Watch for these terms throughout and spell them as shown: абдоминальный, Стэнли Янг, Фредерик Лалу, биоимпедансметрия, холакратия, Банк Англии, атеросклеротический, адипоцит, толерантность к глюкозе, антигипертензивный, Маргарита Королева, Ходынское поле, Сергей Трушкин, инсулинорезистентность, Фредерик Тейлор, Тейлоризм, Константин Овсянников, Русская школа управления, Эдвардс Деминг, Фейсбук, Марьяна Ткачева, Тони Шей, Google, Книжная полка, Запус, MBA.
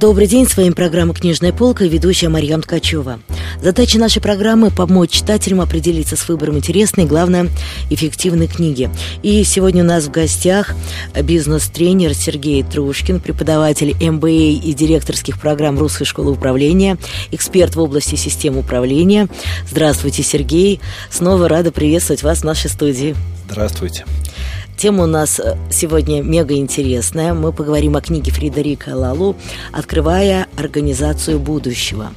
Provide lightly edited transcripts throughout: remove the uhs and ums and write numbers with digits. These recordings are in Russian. Добрый день, с вами программа «Книжная полка» и ведущая Марьяна Ткачева. Задача нашей программы – помочь читателям определиться с выбором интересной, главное, эффективной книги. И сегодня у нас в гостях бизнес-тренер Сергей Трушкин, преподаватель МБА и директорских программ Русской школы управления, эксперт в области систем управления. Здравствуйте, Сергей. Снова рада приветствовать вас в нашей студии. Здравствуйте. Тема у нас сегодня мега интересная. Мы поговорим о книге Фредерика Лалу «Открывая организацию будущего».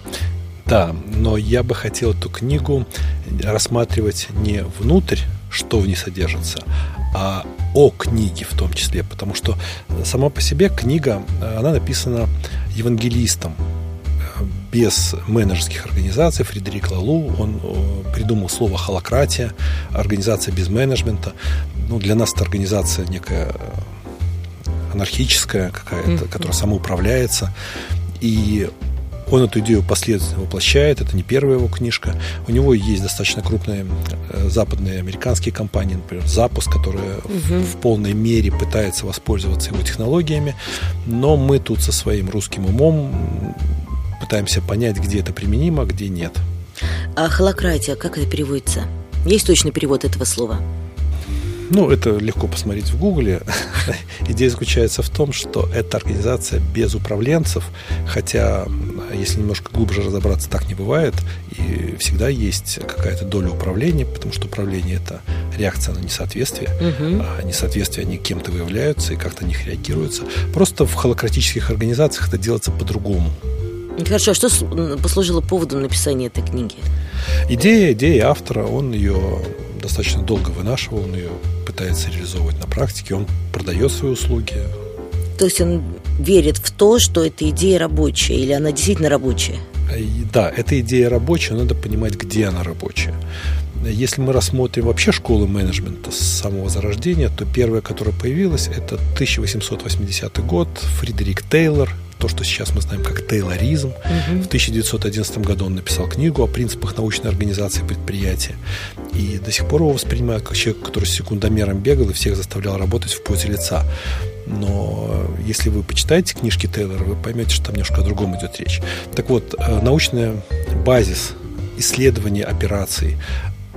Да, но я бы хотел эту книгу рассматривать не внутрь, что в ней содержится, а о книге в том числе. Потому что сама по себе книга, она написана евангелистом. Без менеджерских организаций. Фредерик Лалу, он придумал слово «холакратия», организация без менеджмента. Ну, для нас это организация некая анархическая какая-то, которая самоуправляется. И он эту идею последовательно воплощает. Это не первая его книжка. У него есть достаточно крупные западные американские компании, например, «Запус», которая в полной мере пытается воспользоваться его технологиями. Но мы тут со своим русским умом пытаемся понять, где это применимо, где нет. А холакратия, как это переводится? Есть точный перевод этого слова? Ну, это легко посмотреть в Google. Идея заключается в том, что это организация без управленцев, хотя, если немножко глубже разобраться, так не бывает, и всегда есть какая-то доля управления, потому что управление – это реакция на несоответствие, а несоответствия, они кем-то выявляются и как-то на них реагируются. Просто в холакратических организациях это делается по-другому. Хорошо, а что послужило поводом написания этой книги? Идея автора, он ее достаточно долго вынашивал, он ее пытается реализовывать на практике, он продает свои услуги. То есть он верит в то, что эта идея рабочая, или она действительно рабочая? Да, эта идея рабочая, надо понимать, где она рабочая. Если мы рассмотрим вообще школы менеджмента с самого зарождения, то первая, которая появилась, это 1880 год, Фредерик Тейлор. То, что сейчас мы знаем как «Тейлоризм». В 1911 году он написал книгу о принципах научной организации предприятия. И до сих пор его воспринимают как человек, который с секундомером бегал и всех заставлял работать в позе лица. Но если вы почитаете книжки Тейлора, вы поймете, что там немножко о другом идет речь. Так вот, научный базис исследования операций,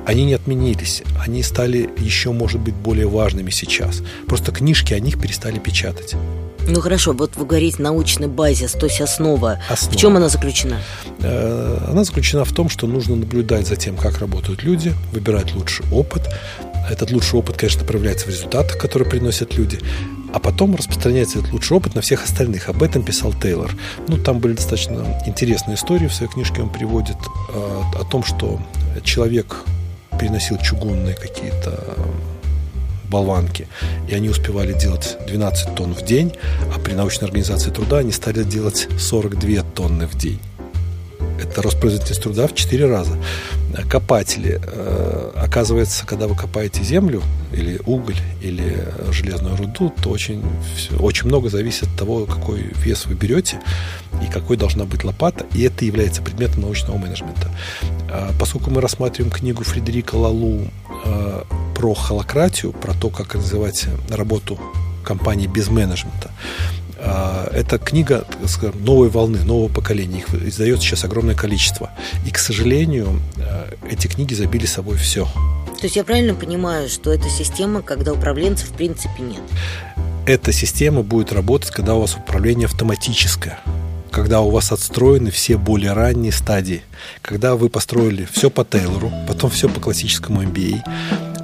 они не отменились, они стали еще, может быть, более важными сейчас. Просто книжки о них перестали печатать. Ну хорошо, вот вы говорите научный базис, то есть основа. В чем она заключена? Она заключена в том, что нужно наблюдать за тем, как работают люди, выбирать лучший опыт. Этот лучший опыт, конечно, проявляется в результатах, которые приносят люди, а потом распространяется этот лучший опыт на всех остальных. Об этом писал Тейлор. Ну, там были достаточно интересные истории. В своей книжке он приводит о том, что человек переносил чугунные какие-то болванки, и они успевали делать 12 тонн в день, а при научной организации труда они стали делать 42 тонны в день. Это рост производительности труда в 4 раза. Копатели. Оказывается, когда вы копаете землю, или уголь, или железную руду, то очень много зависит от того, какой вес вы берете и какой должна быть лопата. И это является предметом научного менеджмента. Поскольку мы рассматриваем книгу Фредерика Лалу про холакратию, про то, как развивать работу компании без менеджмента, это книга, так скажем, новой волны, нового поколения. Их издается сейчас огромное количество. И, к сожалению, эти книги забили собой все. То есть я правильно понимаю, что это система, когда управленцев в принципе нет? Эта система будет работать, когда у вас управление автоматическое, когда у вас отстроены все более ранние стадии, когда вы построили все по Тейлору, потом все по классическому MBA,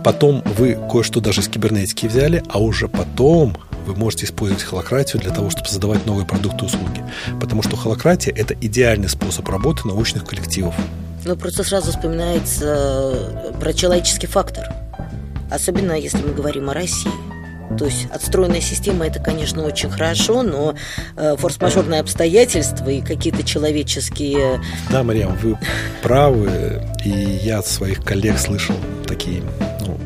потом вы кое-что даже из кибернетики взяли, а уже потом вы можете использовать холакратию для того, чтобы создавать новые продукты и услуги. Потому что холакратия – это идеальный способ работы научных коллективов. Ну, просто сразу вспоминается про человеческий фактор. Особенно, если мы говорим о России. То есть отстроенная система – это, конечно, очень хорошо, но форс-мажорные обстоятельства и какие-то человеческие… Да, Марьям, вы правы. И я от своих коллег слышал такие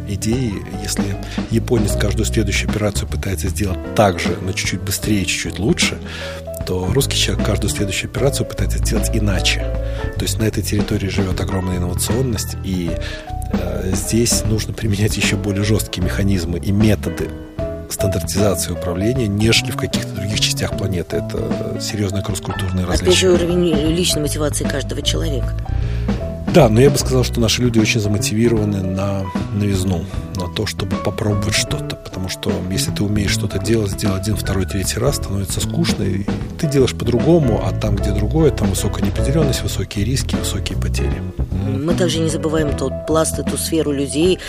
идеи. Если японец каждую следующую операцию пытается сделать так же, но чуть-чуть быстрее, чуть-чуть лучше, то русский человек каждую следующую операцию пытается сделать иначе. То есть на этой территории живет огромная инновационность, и Здесь нужно применять еще более жесткие механизмы и методы стандартизации управления, нежели в каких-то других частях планеты. Это серьезное кросс-культурное различие. Это же уровень личной мотивации каждого человека. Да, но я бы сказал, что наши люди очень замотивированы на новизну, на то, чтобы попробовать что-то. Потому что если ты умеешь что-то делать, сделал один, второй, третий раз, становится скучно, и ты делаешь по-другому, а там, где другое, там высокая неопределенность, высокие риски, высокие потери. Мы также не забываем тот пласт, эту сферу людей,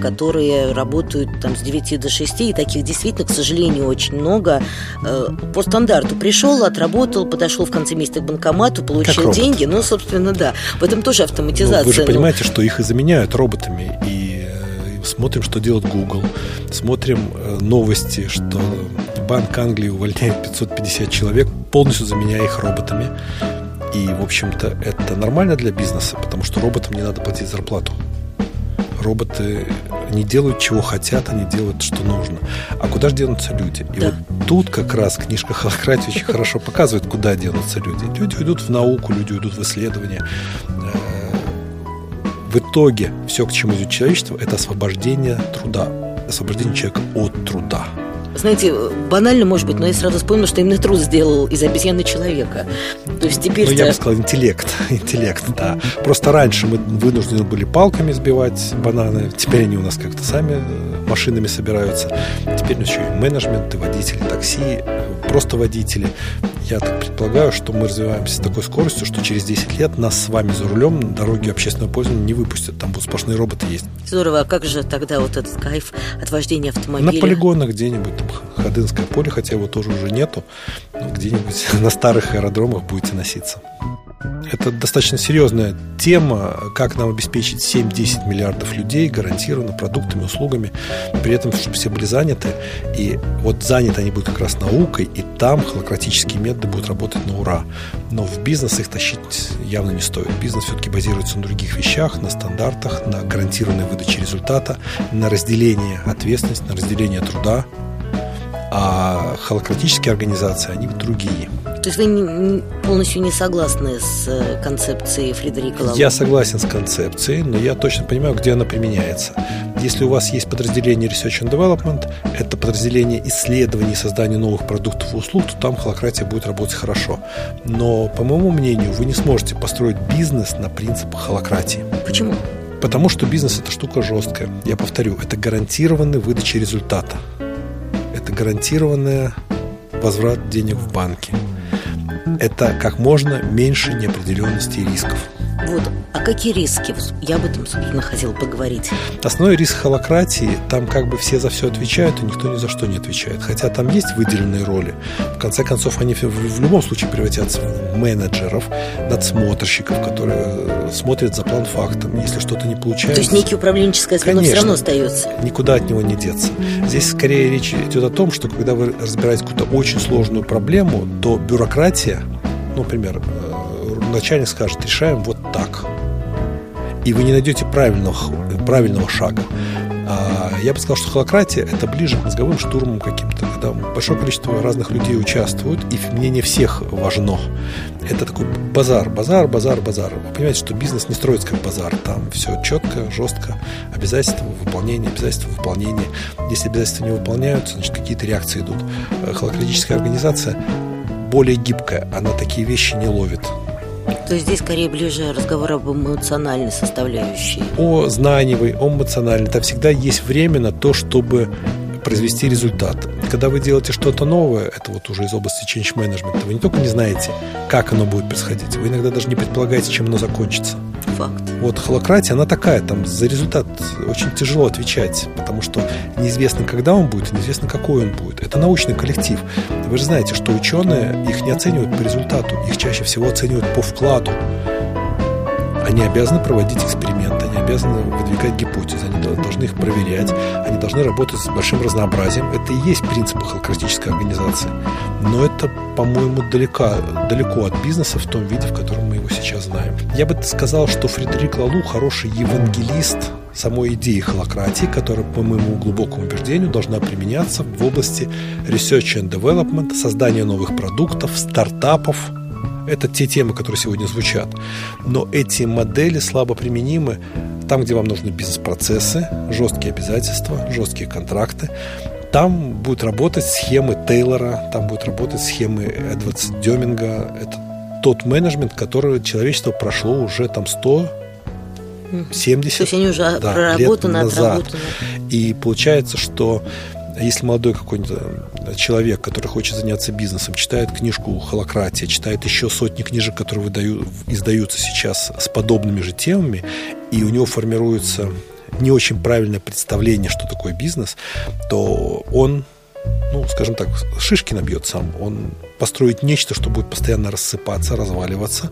которые работают там с 9 до 6, и таких действительно, к сожалению, очень много. По стандарту пришел, отработал, подошел в конце месяца к банкомату, получил деньги. Ну, собственно, да. В этом тоже автоматизация. Вы же понимаете, что их и заменяют роботами. И смотрим, что делает Google. Смотрим новости, что Банк Англии увольняет 550 человек, полностью заменяя их роботами. И, в общем-то, это нормально для бизнеса, потому что роботам не надо платить зарплату. Роботы не делают, чего хотят, они делают, что нужно. А куда же денутся люди? И да. Вот тут как раз книжка «Холакратия» очень хорошо показывает, куда денутся люди. Люди уйдут в науку, люди уйдут в исследования. В итоге все, к чему идет человечество, это освобождение труда. Освобождение человека от труда. Знаете, банально, может быть, но я сразу вспомнила, что именно труд сделал из обезьяны человека. То есть теперь... я бы сказал, интеллект, да. Просто раньше мы вынуждены были палками сбивать бананы, теперь они у нас как-то сами машинами собираются. Теперь еще и менеджмент, и водители такси, просто водители. Я так предполагаю, что мы развиваемся с такой скоростью, что через 10 лет нас с вами за рулем на дороге общественного пользования не выпустят. Там будут сплошные роботы есть. Здорово, а как же тогда вот этот кайф от вождения автомобиля? На полигонах где-нибудь, там, Ходынское поле, хотя его тоже уже нету, но где-нибудь на старых аэродромах будете носиться. Это достаточно серьезная тема, как нам обеспечить 7-10 миллиардов людей гарантированно продуктами, услугами, при этом, чтобы все были заняты. И вот заняты они будут как раз наукой, и там холократические методы будут работать на ура. Но в бизнес их тащить явно не стоит. Бизнес все-таки базируется на других вещах, на стандартах, на гарантированной выдаче результата, на разделении ответственности, на разделении труда. А холократические организации, они другие. То есть вы полностью не согласны с концепцией Фредерика Лалу? Я согласен с концепцией, но я точно понимаю, где она применяется. Если у вас есть подразделение Research and Development, это подразделение исследований и создания новых продуктов и услуг, то там холакратия будет работать хорошо. Но, по моему мнению, вы не сможете построить бизнес на принципах холакратии. Почему? Потому что бизнес – это штука жесткая. Я повторю, это гарантированная выдача результата. Это гарантированный возврат денег в банке. Это как можно меньше неопределенности и рисков. Вот. А какие риски? Я об этом, собственно, хотела поговорить. Основной риск холакратии, там как бы все за все отвечают, и никто ни за что не отвечает. Хотя там есть выделенные роли. В конце концов, они в любом случае превратятся в менеджеров, надсмотрщиков, которые смотрят за план-фактом. Если что-то не получается... То есть некий управленческое звено все равно остается? Никуда от него не деться. Здесь скорее речь идет о том, что когда вы разбираете какую-то очень сложную проблему, то бюрократия, ну, например, начальник скажет: решаем вот так. И вы не найдете правильного шага. Я бы сказал, что холакратия — это ближе к мозговым штурмам каким-то, когда большое количество разных людей участвуют, и мнение всех важно. Это такой базар. Вы понимаете, что бизнес не строится как базар. Там все четко, жестко. Обязательства, выполнение. Если обязательства не выполняются, значит, какие-то реакции идут. Холакратическая организация более гибкая, она такие вещи не ловит. То есть здесь скорее ближе разговор об эмоциональной составляющей. О знаниевой, о эмоциональной. Там всегда есть время на то, чтобы произвести результат. Когда вы делаете что-то новое, это вот уже из области change management, вы не только не знаете, как оно будет происходить, вы иногда даже не предполагаете, чем оно закончится. Факт. Вот холакратия, она такая, там за результат очень тяжело отвечать, потому что неизвестно, когда он будет, и неизвестно, какой он будет. Это научный коллектив. Вы же знаете, что ученые их не оценивают по результату, их чаще всего оценивают по вкладу. Они обязаны проводить эксперименты, они обязаны выдвигать гипотезы, они должны их проверять, они должны работать с большим разнообразием. Это и есть принципы холакратической организации. Но это, по-моему, далеко от бизнеса в том виде, в котором мы его сейчас знаем. Я бы сказал, что Фредерик Лалу хороший евангелист самой идеи холакратии, которая, по моему глубокому убеждению, должна применяться в области research and development, создания новых продуктов, стартапов. Это те темы, которые сегодня звучат. Но эти модели слабо применимы Там, где вам нужны бизнес-процессы, жесткие обязательства, жесткие контракты, там будут работать схемы Тейлора, там будут работать схемы Эдвардса Деминга. Это тот менеджмент, который человечество прошло уже там 170 лет назад. То есть они уже проработаны, отработаны. И получается, что если молодой какой-нибудь человек, который хочет заняться бизнесом, читает книжку «Холакратия», читает еще сотни книжек, которые издаются сейчас с подобными же темами, и у него формируется не очень правильное представление, что такое бизнес, то он, ну, скажем так, шишки набьет сам. Он построит нечто, что будет постоянно рассыпаться, разваливаться.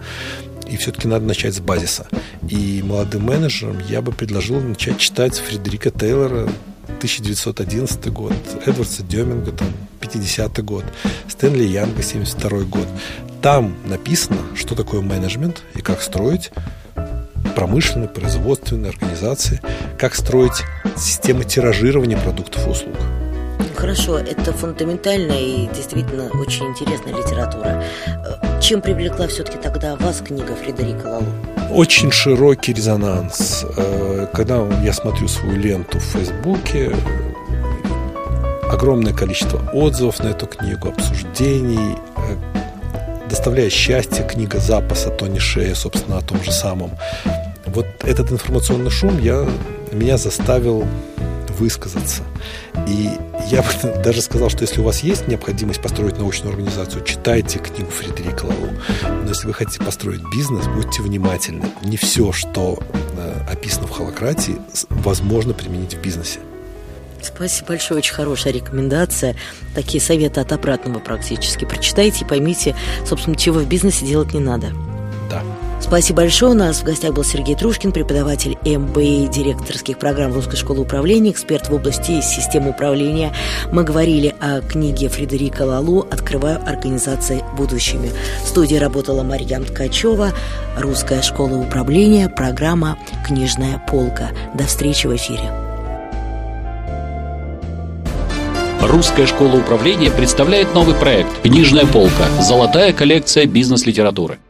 И все-таки надо начать с базиса. И молодым менеджерам я бы предложил начать читать Фредерика Тейлора, 1911 год, Эдвардса Деминга, 50-й год, Стэнли Янга, 72-й год. Там написано, что такое менеджмент и как строить промышленные, производственные организации, как строить системы тиражирования продуктов и услуг. Хорошо, это фундаментальная и действительно очень интересная литература. Чем привлекла все-таки тогда вас книга Фредерика Лалу? Очень широкий резонанс. Когда я смотрю свою ленту в Фейсбуке, огромное количество отзывов на эту книгу, обсуждений. «Доставляя счастье», книга Запуса Тони Шея, собственно, о том же самом. Вот этот информационный шум меня заставил высказаться. И я бы даже сказал, что если у вас есть необходимость построить научную организацию, читайте книгу Фредерика Лалу. Но если вы хотите построить бизнес, будьте внимательны. Не все, что описано в «Холакратии», возможно применить в бизнесе. Спасибо большое, очень хорошая рекомендация. Такие советы от обратного практически. Прочитайте и поймите, собственно, чего в бизнесе делать не надо. Да. Спасибо большое. У нас в гостях был Сергей Трушкин, преподаватель МБА директорских программ Русской школы управления, эксперт в области системы управления. Мы говорили о книге Фредерика Лалу «Открываю организации будущими». В студии работала Марьяна Ткачева, Русская школа управления, программа «Книжная полка». До встречи в эфире. Русская школа управления представляет новый проект «Книжная полка. Золотая коллекция бизнес-литературы».